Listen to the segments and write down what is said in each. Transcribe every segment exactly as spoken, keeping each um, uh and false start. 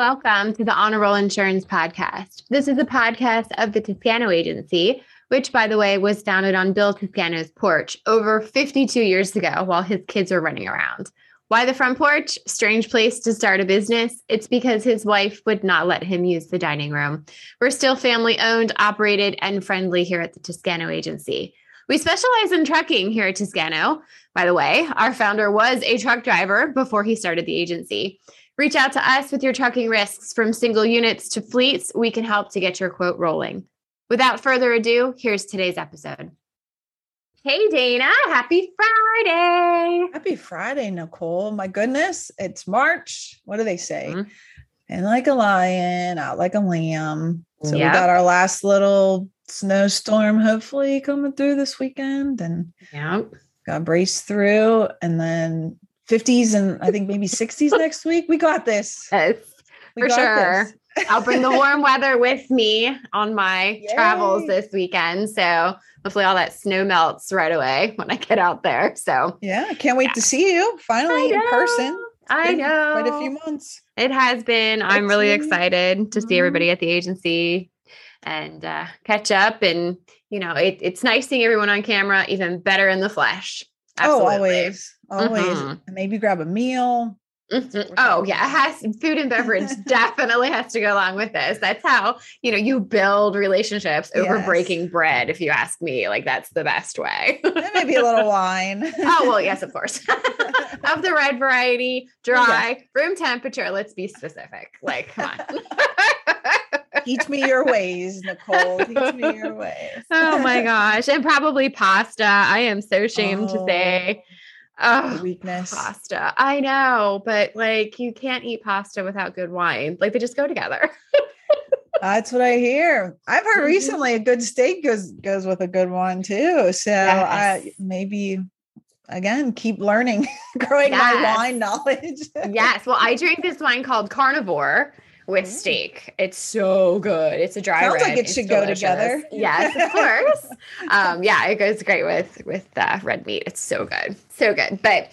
Welcome to the Honor Roll Insurance Podcast. This is a podcast of the Toscano Agency, which, by the way, was founded on Bill Toscano's porch over fifty-two years ago while his kids were running around. Why the front porch? Strange place to start a business. It's because his wife would not let him use the dining room. We're still family-owned, operated, and friendly here at the Toscano Agency. We specialize in trucking here at Toscano. By the way, our founder was a truck driver before he started the agency. Reach out to us with your trucking risks from single units to fleets. We can help to get your quote rolling. Without further ado, here's today's episode. Hey, Dana. Happy Friday. Happy Friday, Nicole. My goodness, it's March. What do they say? Mm-hmm. In like a lion, out like a lamb. So yep. We got our last little snowstorm hopefully coming through this weekend. And yeah, got braced through. And then fifties and I think maybe sixties next week. We got this. Yes, we for got sure. This. I'll bring the warm weather with me on my Yay. travels this weekend. So hopefully all that snow melts right away when I get out there. So yeah, can't wait yeah. to see you finally in person. I know. Quite a few months. It has been. That's I'm really me. excited to see everybody at the agency and uh, catch up. And, you know, it, it's nice seeing everyone on camera, even better in the flesh. Absolutely. Oh, always. Always. Mm-hmm. Maybe grab a meal. Mm-hmm. Oh, yeah. It has food and beverage definitely has to go along with this. That's how, you know, you build relationships over yes. breaking bread. If you ask me, like that's the best way. Maybe a little wine. Oh, well, yes, of course. Of the red variety, dry, yeah. room temperature. Let's be specific. Like, come on. Teach me your ways, Nicole. Teach me your ways. Oh my gosh. And probably pasta. I am so ashamed oh. to say. Oh, weakness. Pasta. I know, but like you can't eat pasta without good wine. Like they just go together. That's what I hear. I've heard recently a good steak goes goes with a good one too. So yes. I maybe again keep learning, growing yes. my wine knowledge. Yes. Well, I drink this wine called Carnivore with mm-hmm. steak. It's so good. It's a dry Sounds red. Like it should it's go delicious. Together. Yes, of course. Um, yeah, it goes great with, with uh, red meat. It's so good. So good. But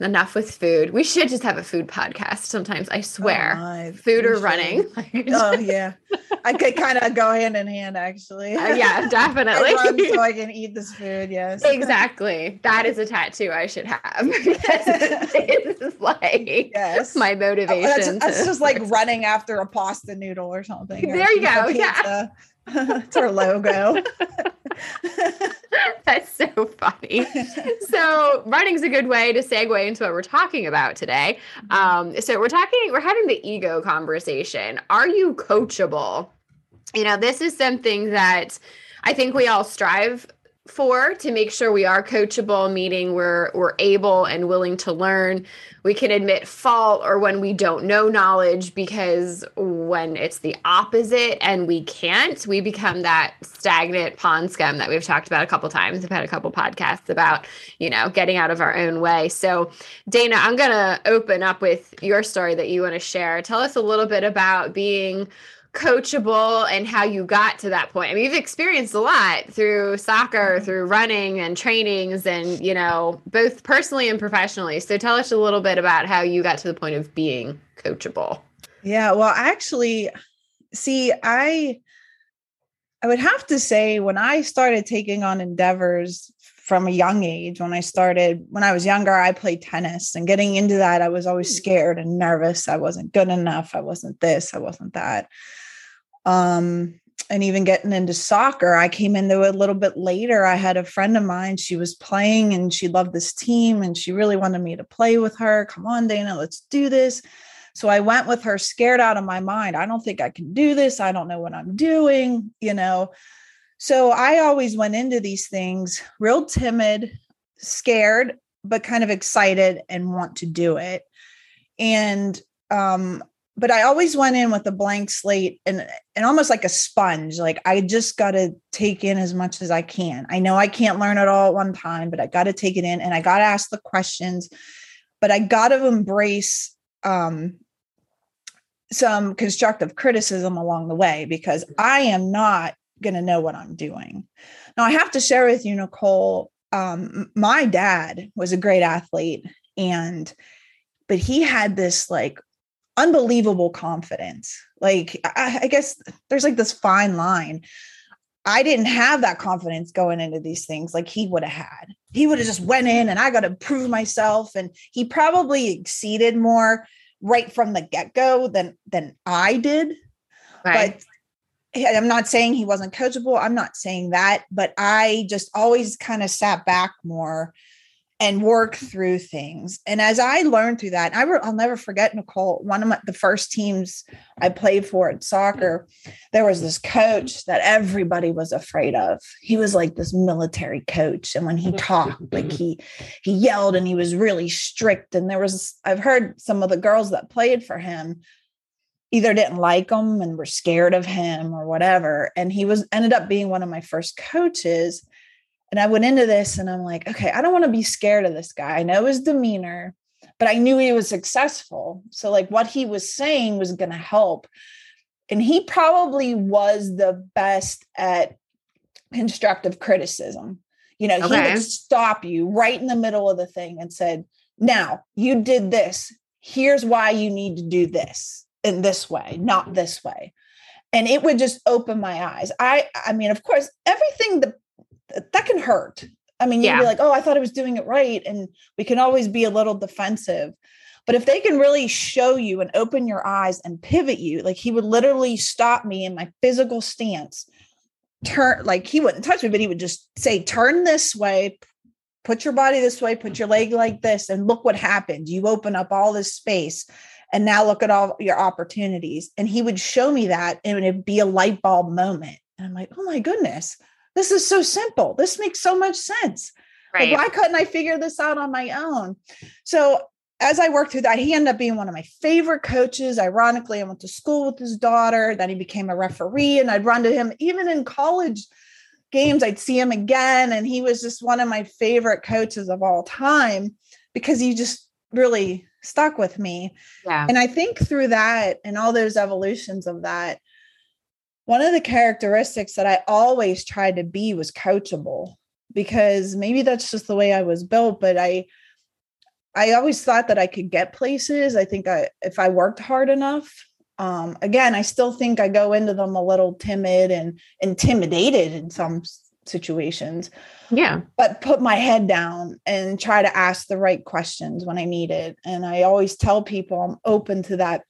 enough with food. We should just have a food podcast sometimes. I swear. Oh, food or running. Oh, yeah. I could kind of go hand in hand, actually. Uh, yeah, definitely. I run so I can eat this food. Yes. Exactly. That is a tattoo I should have. This is like yes. my motivation. Oh, that's, that's just like running after a pasta noodle or something. There or you go. Yeah. It's our logo. That's so funny. So running's a good way to segue into what we're talking about today. Um, so we're talking, we're having the ego conversation. Are you coachable? You know, this is something that I think we all strive for to make sure we are coachable, meaning we're we're able and willing to learn. We can admit fault or when we don't know knowledge, because when it's the opposite and we can't, we become that stagnant pond scum that we've talked about a couple times. I've had a couple podcasts about, you know, getting out of our own way. So Dana, I'm going to open up with your story that you want to share. Tell us a little bit about being coachable and how you got to that point. I mean, you've experienced a lot through soccer, through running and trainings and, you know, both personally and professionally. So tell us a little bit about how you got to the point of being coachable. Yeah. Well, actually, see, I, I would have to say when I started taking on endeavors from a young age, when I started, when I was younger, I played tennis, and getting into that, I was always scared and nervous. I wasn't good enough. I wasn't this, I wasn't that. Um, and even getting into soccer, I came into it a little bit later. I had a friend of mine, she was playing and she loved this team and she really wanted me to play with her. Come on, Dana, let's do this. So I went with her, scared out of my mind. I don't think I can do this. I don't know what I'm doing, you know? So I always went into these things real timid, scared, but kind of excited and want to do it. And, um, but I always went in with a blank slate and, and almost like a sponge. Like I just got to take in as much as I can. I know I can't learn it all at one time, but I got to take it in and I got to ask the questions, but I got to embrace, um, some constructive criticism along the way, because I am not going to know what I'm doing. Now I have to share with you, Nicole, um, my dad was a great athlete and, but he had this like unbelievable confidence. Like, I, I guess there's like this fine line. I didn't have that confidence going into these things. Like he would have had, he would have just went in and I got to prove myself. And he probably exceeded more right from the get-go than, than I did. Right. But I'm not saying he wasn't coachable. I'm not saying that, but I just always kind of sat back more and work through things. And as I learned through that, I re- I'll never forget, Nicole, one of my, the first teams I played for in soccer, there was this coach that everybody was afraid of. He was like this military coach. And when he talked, like he, he yelled and he was really strict. And there was, I've heard some of the girls that played for him either didn't like him and were scared of him or whatever. And he was ended up being one of my first coaches. And I went into this and I'm like, okay, I don't want to be scared of this guy. I know his demeanor, but I knew he was successful. So like what he was saying was going to help. And he probably was the best at constructive criticism. You know, okay. He would stop you right in the middle of the thing and said, now you did this. Here's why you need to do this in this way, not this way. And it would just open my eyes. I, I mean, of course, everything the that can hurt. I mean, you'd yeah. be like, oh, I thought I was doing it right. And we can always be a little defensive, but if they can really show you and open your eyes and pivot you, like he would literally stop me in my physical stance, turn, like he wouldn't touch me, but he would just say, turn this way, put your body this way, put your leg like this. And look what happened. You open up all this space and now look at all your opportunities. And he would show me that and it'd be a light bulb moment. And I'm like, oh my goodness, this is so simple. This makes so much sense. Right. Like, why couldn't I figure this out on my own? So as I worked through that, he ended up being one of my favorite coaches. Ironically, I went to school with his daughter. Then he became a referee and I'd run to him even in college games. I'd see him again. And he was just one of my favorite coaches of all time because he just really stuck with me. Yeah. And I think through that and all those evolutions of that, one of the characteristics that I always tried to be was coachable, because maybe that's just the way I was built, but I, I always thought that I could get places. I think I, if I worked hard enough, um, again, I still think I go into them a little timid and intimidated in some situations. Yeah. But put my head down and try to ask the right questions when I need it. And I always tell people I'm open to that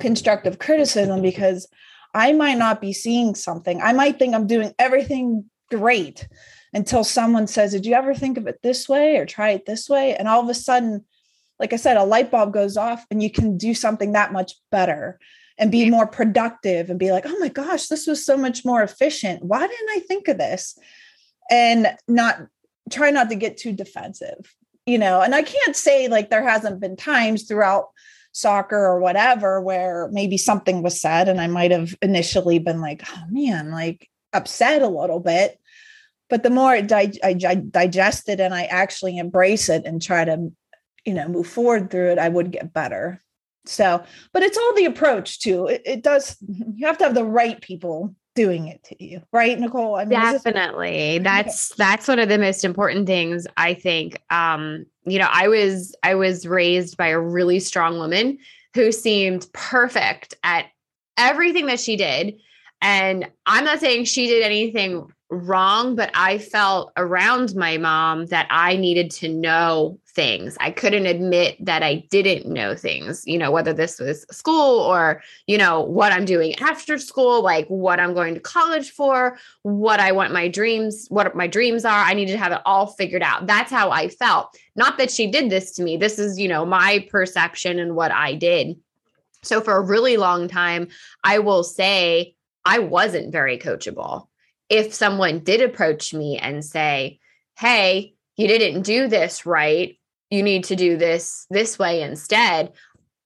constructive criticism because I might not be seeing something. I might think I'm doing everything great until someone says, did you ever think of it this way or try it this way? And all of a sudden, like I said, a light bulb goes off and you can do something that much better and be more productive and be like, oh my gosh, this was so much more efficient. Why didn't I think of this? And not try not to get too defensive, you know? And I can't say like there hasn't been times throughout soccer or whatever, where maybe something was said and I might have initially been like, oh man, like upset a little bit. But the more di- I digest it and I actually embrace it and try to, you know, move forward through it, I would get better. So, but it's all the approach too. It, it does, you have to have the right people doing it to you. Right, Nicole? I mean, definitely. This- that's, okay. that's one of the most important things, I think. Um, you know, I was, I was raised by a really strong woman who seemed perfect at everything that she did. And I'm not saying she did anything wrong, but I felt around my mom that I needed to know things. I couldn't admit that I didn't know things, you know, whether this was school or, you know, what I'm doing after school, like what I'm going to college for, what I want my dreams, what my dreams are. I needed to have it all figured out. That's how I felt. Not that she did this to me. This is, you know, my perception and what I did. So for a really long time, I will say I wasn't very coachable. If someone did approach me and say, hey, you didn't do this right, you need to do this this way instead,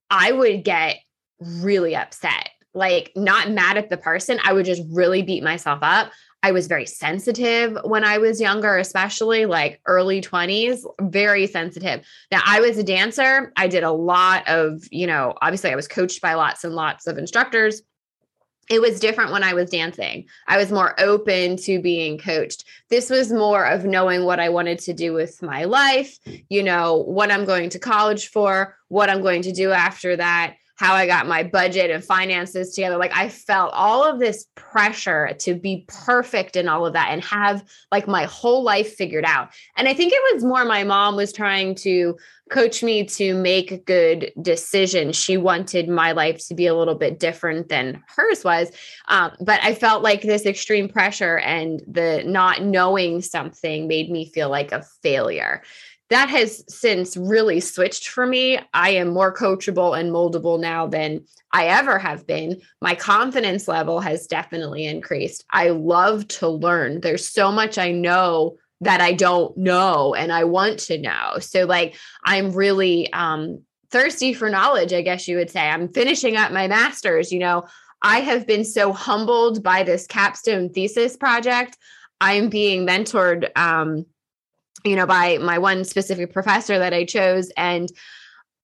I would get really upset, like not mad at the person. I would just really beat myself up. I was very sensitive when I was younger, especially like early twenties, very sensitive. Now I was a dancer. I did a lot of, you know, obviously I was coached by lots and lots of instructors. It was different when I was dancing. I was more open to being coached. This was more of knowing what I wanted to do with my life, you know, what I'm going to college for, what I'm going to do after that. how I got my budget and finances together. Like I felt all of this pressure to be perfect in all of that and have like my whole life figured out. And I think it was more my mom was trying to coach me to make good decisions. She wanted my life to be a little bit different than hers was. Um, but I felt like this extreme pressure and the not knowing something made me feel like a failure. That has since really switched for me. I am more coachable and moldable now than I ever have been. My confidence level has definitely increased. I love to learn. There's so much I know that I don't know and I want to know. So like, I'm really um, thirsty for knowledge, I guess you would say. I'm finishing up my master's. You know, I have been so humbled by this capstone thesis project. I'm being mentored um you know, by my one specific professor that I chose. And,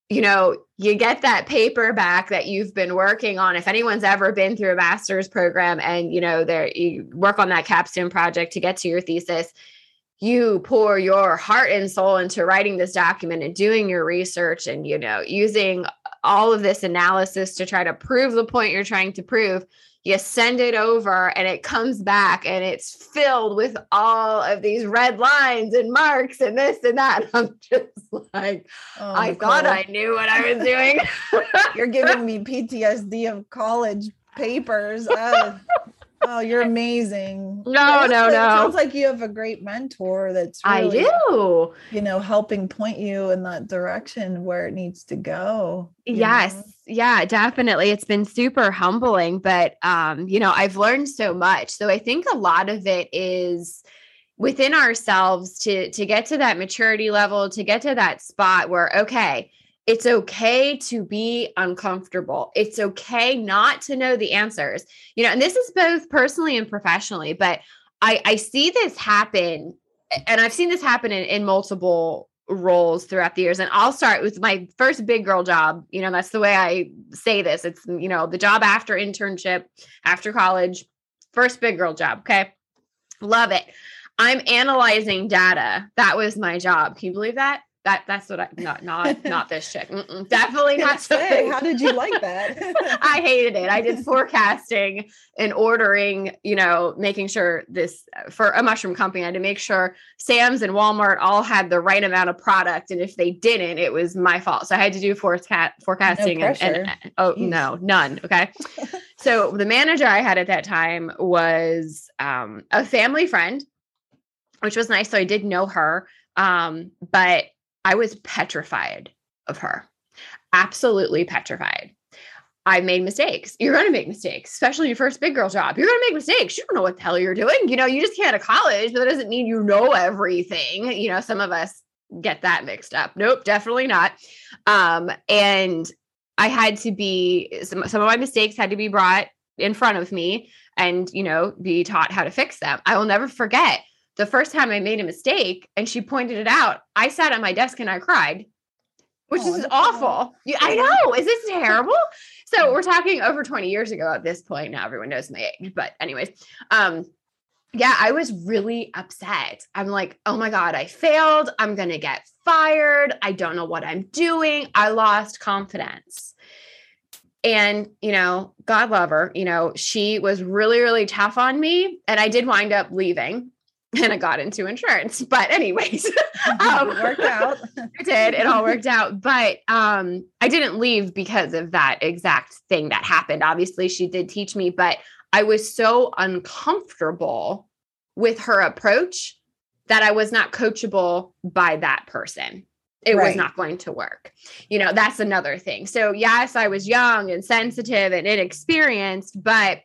you know, you get that paper back that you've been working on. If anyone's ever been through a master's program and, you know, there you work on that capstone project to get to your thesis, you pour your heart and soul into writing this document and doing your research and, you know, using all of this analysis to try to prove the point you're trying to prove. You send it over and it comes back and it's filled with all of these red lines and marks and this and that. And I'm just like, oh, I Nicole. thought I knew what I was doing. You're giving me P T S D of college papers. Oh, oh you're amazing. No, no, no. It sounds like you have a great mentor that's really, I do. You know, helping point you in that direction where it needs to go. Yes. Know? Yeah, definitely. It's been super humbling, but, um, you know, I've learned so much. So I think a lot of it is within ourselves to, to get to that maturity level, to get to that spot where, okay, it's okay to be uncomfortable. It's okay not to know the answers, you know, and this is both personally and professionally, but I, I see this happen, and I've seen this happen in, in multiple roles throughout the years. And I'll start with my first big girl job. You know, that's the way I say this. It's, you know, the job after internship, after college, first big girl job. Okay. Love it. I'm analyzing data. That was my job. Can you believe that? That that's what I, not, not, not this chick. Mm-mm, definitely not. Hey, how did you like that? I hated it. I did forecasting and ordering, you know, making sure this for a mushroom company, I had to make sure Sam's and Walmart all had the right amount of product. And if they didn't, it was my fault. So I had to do forecast forecasting no and, and, and, oh Jeez. no, none. Okay. So the manager I had at that time was, um, a family friend, which was nice. So I did know her. Um, but I was petrified of her, absolutely petrified. I made mistakes. You're going to make mistakes, especially your first big girl job. You're going to make mistakes. You don't know what the hell you're doing. You know, you just came out of college, but that doesn't mean you know everything. You know, some of us get that mixed up. Nope, definitely not. Um, and I had to be, some, some of my mistakes had to be brought in front of me and, you know, be taught how to fix them. I will never forget the first time I made a mistake and she pointed it out, I sat at my desk and I cried, which oh, is awful. You, I know. Is this terrible? So we're talking over twenty years ago at this point. Now everyone knows my age, but anyways, um, yeah, I was really upset. I'm like, oh my God, I failed. I'm going to get fired. I don't know what I'm doing. I lost confidence. And, you know, God love her, you know, she was really, really tough on me. And I did wind up leaving. And I got into insurance, but anyways, um, it worked out. It did. It all worked out. But, um, I didn't leave because of that exact thing that happened. Obviously she did teach me, but I was so uncomfortable with her approach that I was not coachable by that person. It right. was not going to work. You know, that's another thing. So yes, I was young and sensitive and inexperienced, but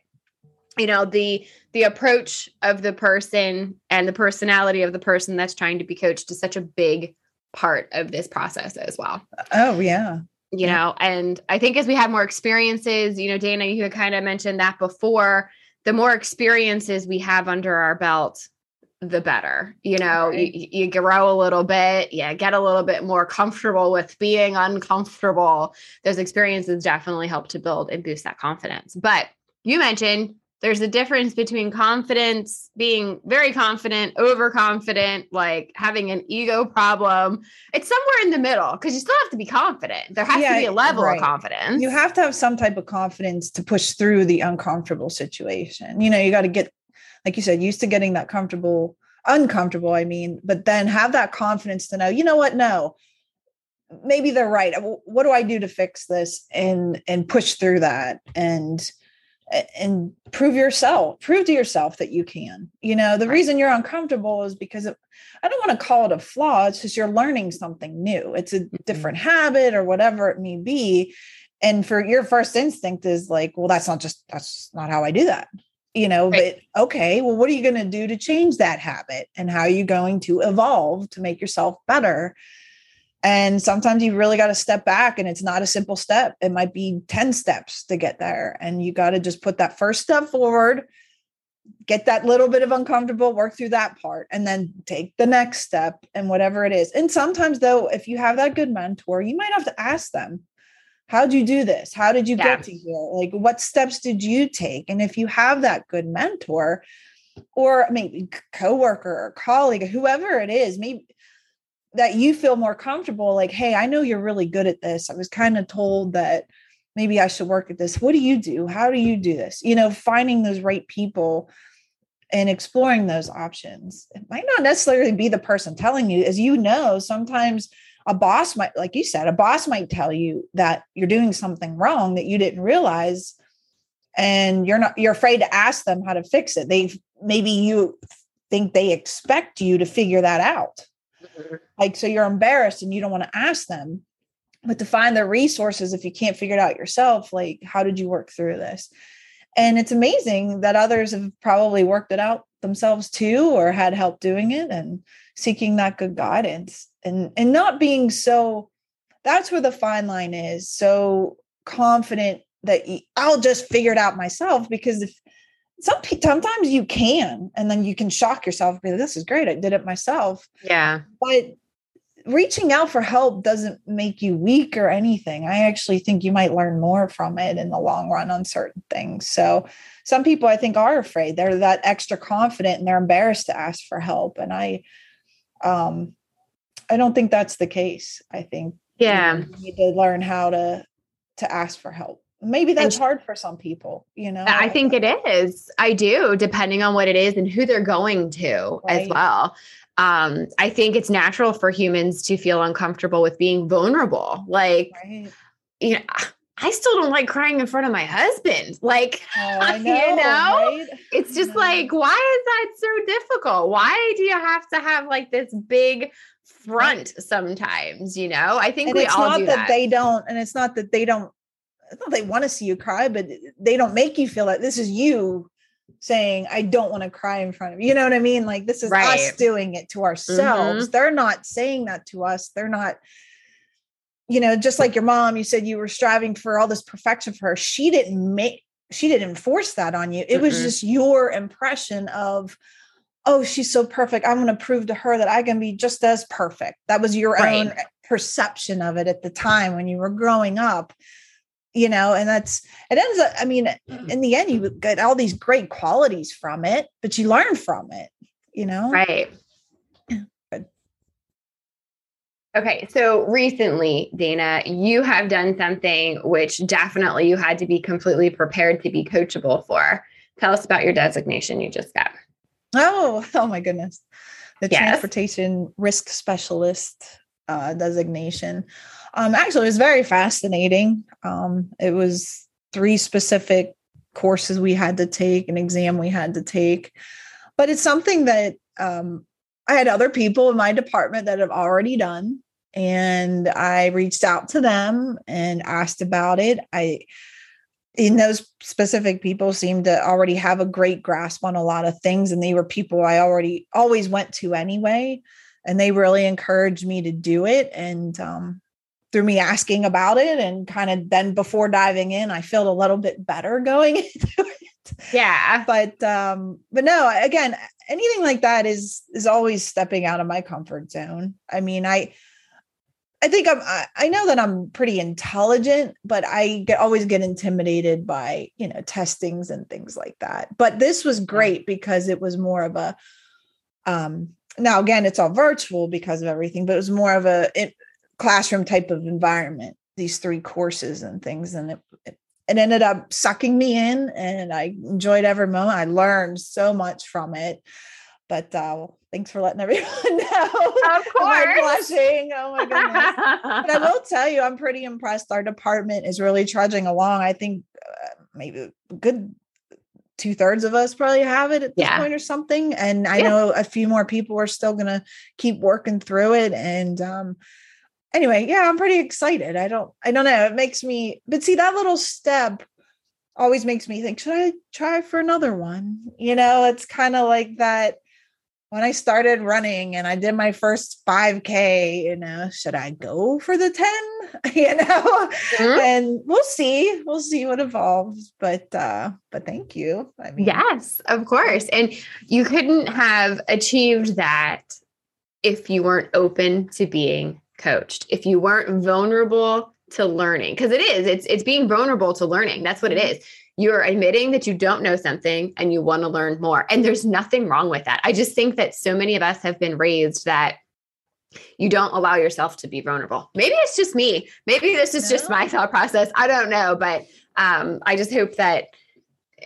you know, the, the approach of the person and the personality of the person that's trying to be coached is such a big part of this process as well. Oh yeah. You know, and I think as we have more experiences, you know, Dana, you had kind of mentioned that before, the more experiences we have under our belt, the better, you know, right. you, you grow a little bit, yeah, get a little bit more comfortable with being uncomfortable. Those experiences definitely help to build and boost that confidence. But you mentioned There's a difference between confidence, being very confident, overconfident, like having an ego problem. It's somewhere in the middle because you still have to be confident. There has yeah, to be a level right. of confidence. You have to have some type of confidence to push through the uncomfortable situation. You know, you got to get, like you said, used to getting that comfortable, uncomfortable, I mean, but then have that confidence to know, you know what? No, maybe they're right. What do I do to fix this and, and push through that? And and prove yourself, prove to yourself that you can, you know, the right. reason you're uncomfortable is because of, I don't want to call it a flaw. It's just, you're learning something new. It's a mm-hmm. different habit or whatever it may be. And for your first instinct is like, well, that's not just, that's not how I do that, you know, right. but okay, well, what are you going to do to change that habit and how are you going to evolve to make yourself better? And sometimes you really got to step back and it's not a simple step. It might be ten steps to get there. And you got to just put that first step forward, get that little bit of uncomfortable, work through that part, and then take the next step and whatever it is. And sometimes though, if you have that good mentor, you might have to ask them, how'd you do this? How did you yeah. get to here? Like what steps did you take? And if you have that good mentor or maybe coworker or colleague, whoever it is, maybe that you feel more comfortable, like, hey, I know you're really good at this. I was kind of told that maybe I should work at this. What do you do? How do you do this? You know, finding those right people and exploring those options. It might not necessarily be the person telling you, as you know, sometimes a boss might, like you said, a boss might tell you that you're doing something wrong that you didn't realize. And you're not, you're afraid to ask them how to fix it. They maybe you think they expect you to figure that out. Like, so you're embarrassed and you don't want to ask them, but to find the resources, if you can't figure it out yourself, like, how did you work through this? And it's amazing that others have probably worked it out themselves too, or had help doing it and seeking that good guidance and, and not being so, that's where the fine line is. So confident that you, I'll just figure it out myself, because if Some sometimes you can, and then you can shock yourself because this is great. I did it myself. Yeah. But reaching out for help doesn't make you weak or anything. I actually think you might learn more from it in the long run on certain things. So some people I think are afraid. They're that extra confident and they're embarrassed to ask for help. And I, um, I don't think that's the case. I think yeah, you need to learn how to to ask for help. Maybe that's and, hard for some people, you know? I think it is. I do, depending on what it is and who they're going to right. as well. Um, I think it's natural for humans to feel uncomfortable with being vulnerable. Like, right. you know, I still don't like crying in front of my husband. Like, oh, I know, you know, right? It's just like, why is that so difficult? Why do you have to have like this big front sometimes, you know? I think and we it's all not do that, that they don't, and it's not that they don't, it's not they want to see you cry, but they don't make you feel that this is you saying, I don't want to cry in front of you. You know what I mean? Like this is right. us doing it to ourselves. Mm-hmm. They're not saying that to us. They're not, you know, just like your mom, you said you were striving for all this perfection for her. She didn't make, she didn't force that on you. It mm-hmm. was just your impression of, oh, she's so perfect. I'm going to prove to her that I can be just as perfect. That was your right. own perception of it at the time when you were growing up. You know, and that's, it ends up, I mean, in the end, you get all these great qualities from it, but you learn from it, you know? Right. Good. Okay. So recently, Dana, you have done something which definitely you had to be completely prepared to be coachable for. Tell us about your designation you just got. Oh, oh my goodness. The yes. Transportation Risk Specialist uh, designation. Um, actually, it was very fascinating. Um, it was three specific courses we had to take, an exam we had to take. But it's something that um, I had other people in my department that have already done. And I reached out to them and asked about it. I, in those specific people seemed to already have a great grasp on a lot of things. And they were people I already always went to anyway. And they really encouraged me to do it. And, um, through me asking about it and kind of then before diving in, I felt a little bit better going into it. Yeah. But, um, but no, again, anything like that is, is always stepping out of my comfort zone. I mean, I, I think I'm, I, I know that I'm pretty intelligent, but I get, always get intimidated by, you know, testings and things like that. But this was great because it was more of a, um, now again, it's all virtual because of everything, but it was more of a it, classroom type of environment, these three courses and things. And it, it, it ended up sucking me in and I enjoyed every moment. I learned so much from it. But uh, thanks for letting everyone know. Of course. I'm blushing. Oh my goodness. But I will tell you, I'm pretty impressed. Our department is really trudging along. I think uh, maybe a good two thirds of us probably have it at this yeah. point or something. And I yeah. know a few more people are still going to keep working through it. And um, anyway, yeah, I'm pretty excited. I don't, I don't know. It makes me, but see that little step always makes me think, should I try for another one? You know, it's kind of like that. When I started running and I did my first five K, you know, should I go for the ten, you know, mm-hmm. and we'll see, we'll see what evolves. But, uh, but thank you. I mean, yes, of course. And you couldn't have achieved that if you weren't open to being coached, if you weren't vulnerable to learning, cause it is, it's, it's being vulnerable to learning. That's what it is. You're admitting that you don't know something and you want to learn more. And there's nothing wrong with that. I just think that so many of us have been raised that you don't allow yourself to be vulnerable. Maybe it's just me. Maybe this is just my thought process. I don't know. But um, I just hope that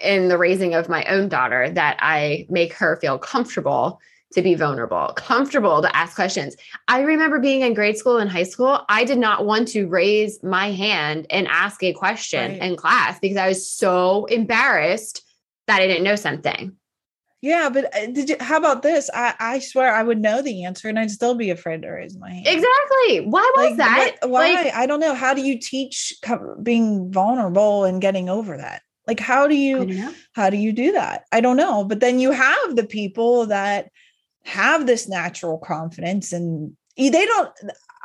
in the raising of my own daughter, that I make her feel comfortable to be vulnerable, comfortable to ask questions. I remember being in grade school and high school, I did not want to raise my hand and ask a question right. in class because I was so embarrassed that I didn't know something. Yeah. But did you, how about this? I, I swear I would know the answer and I'd still be afraid to raise my hand. Exactly. Why was like, that? What, why? Like, I don't know. How do you teach being vulnerable and getting over that? Like, how do you, how do you do that? I don't know. But then you have the people that have this natural confidence and they don't,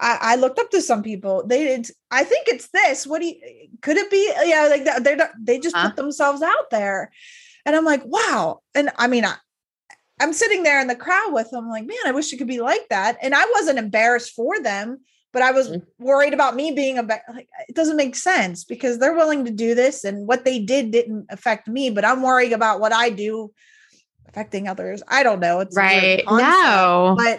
I, I looked up to some people. They did. I think it's this, what do you, could it be? Yeah. Like that, they're not, they just huh? put themselves out there and I'm like, wow. And I mean, I, I'm sitting there in the crowd with them like, man, I wish it could be like that. And I wasn't embarrassed for them, but I was mm-hmm. worried about me being, about, like, it doesn't make sense because they're willing to do this and what they did didn't affect me, but I'm worried about what I do affecting others. I don't know. It's right. No. But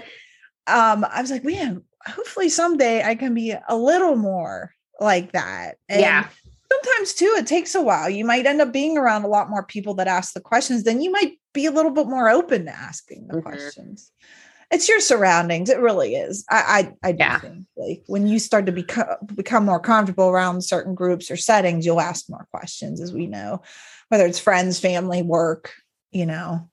um, I was like, man, hopefully someday I can be a little more like that. And yeah. sometimes too, it takes a while. You might end up being around a lot more people that ask the questions. Then you might be a little bit more open to asking the mm-hmm. questions. It's your surroundings. It really is. I, I, I do yeah. think like when you start to become, become more comfortable around certain groups or settings, you'll ask more questions as we know, whether it's friends, family, work, you know?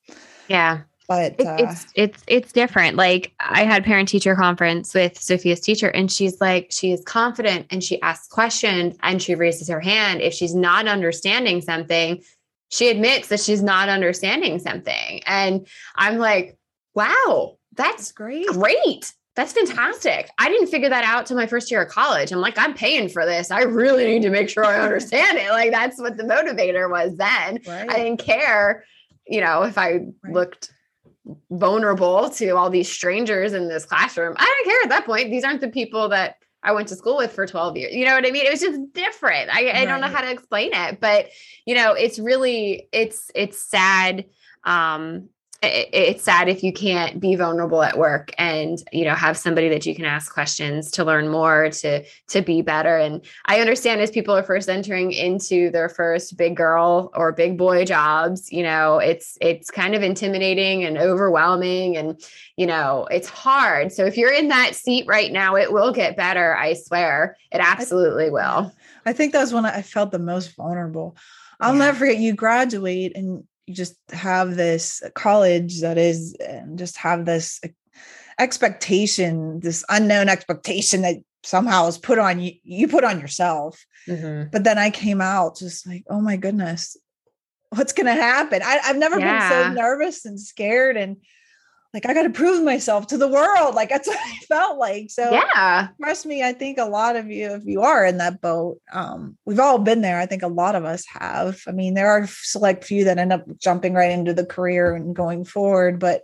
Yeah. But uh, it's, it's, it's different. Like I had parent teacher conference with Sophia's teacher and she's like, she is confident and she asks questions and she raises her hand. If she's not understanding something, she admits that she's not understanding something. And I'm like, wow, that's great. Great. That's fantastic. I didn't figure that out till my first year of college. I'm like, I'm paying for this. I really need to make sure I understand it. Like that's what the motivator was then. Right. I didn't care. You know, if I right. looked vulnerable to all these strangers in this classroom, I don't care at that point. These aren't the people that I went to school with for twelve years. You know what I mean? It was just different. I, right. I don't know how to explain it, but you know, it's really, it's, it's sad. Um, it, it's sad if you can't be vulnerable at work and, you know, have somebody that you can ask questions to learn more, to, to be better. And I understand as people are first entering into their first big girl or big boy jobs, you know, it's, it's kind of intimidating and overwhelming and, you know, it's hard. So if you're in that seat right now, it will get better. I swear it absolutely I, will. I think that was when I felt the most vulnerable. I'll yeah. never forget you graduate and you just have this college that is, and just have this expectation, this unknown expectation that somehow is put on you, you put on yourself. Mm-hmm. But then I came out just like, oh my goodness, what's going to happen? I, I've never yeah. been so nervous and scared. And like, I got to prove myself to the world. Like that's what I felt like. So yeah. trust me, I think a lot of you, if you are in that boat, um, we've all been there. I think a lot of us have. I mean, there are select few that end up jumping right into the career and going forward, but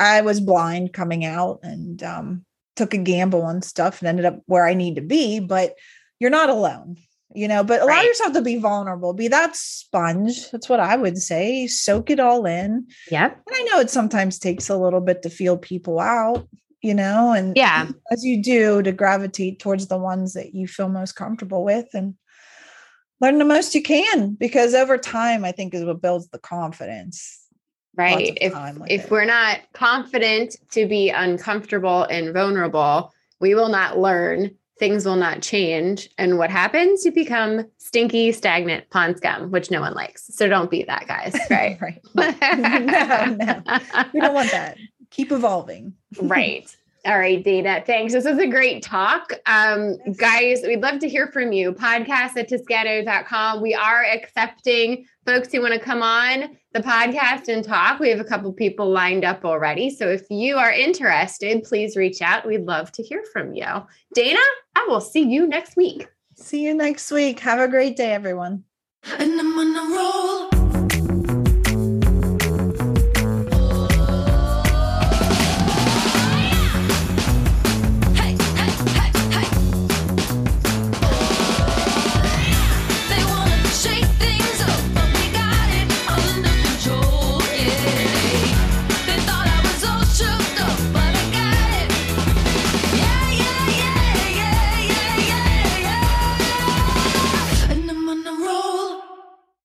I was blind coming out and, um, took a gamble on stuff and ended up where I need to be, but you're not alone, you know, but allow right. yourself to be vulnerable, be that sponge. That's what I would say. Soak it all in. Yeah. And I know it sometimes takes a little bit to feel people out, you know, and yeah. as you do, to gravitate towards the ones that you feel most comfortable with and learn the most you can, because over time, I think is what builds the confidence. Right. If if it. we're not confident to be uncomfortable and vulnerable, we will not learn. Things will not change. And what happens? You become stinky, stagnant pond scum, which no one likes. So don't be that, guys. Right. right. No, no. We don't want that. Keep evolving. Right. All right, Dana. Thanks. This was a great talk. Um, guys, we'd love to hear from you. Podcast at toscano dot com. We are accepting folks who want to come on the podcast and talk. We have a couple people lined up already. So if you are interested, please reach out. We'd love to hear from you. Dana, I will see you next week. See you next week. Have a great day, everyone. And I'm on a roll.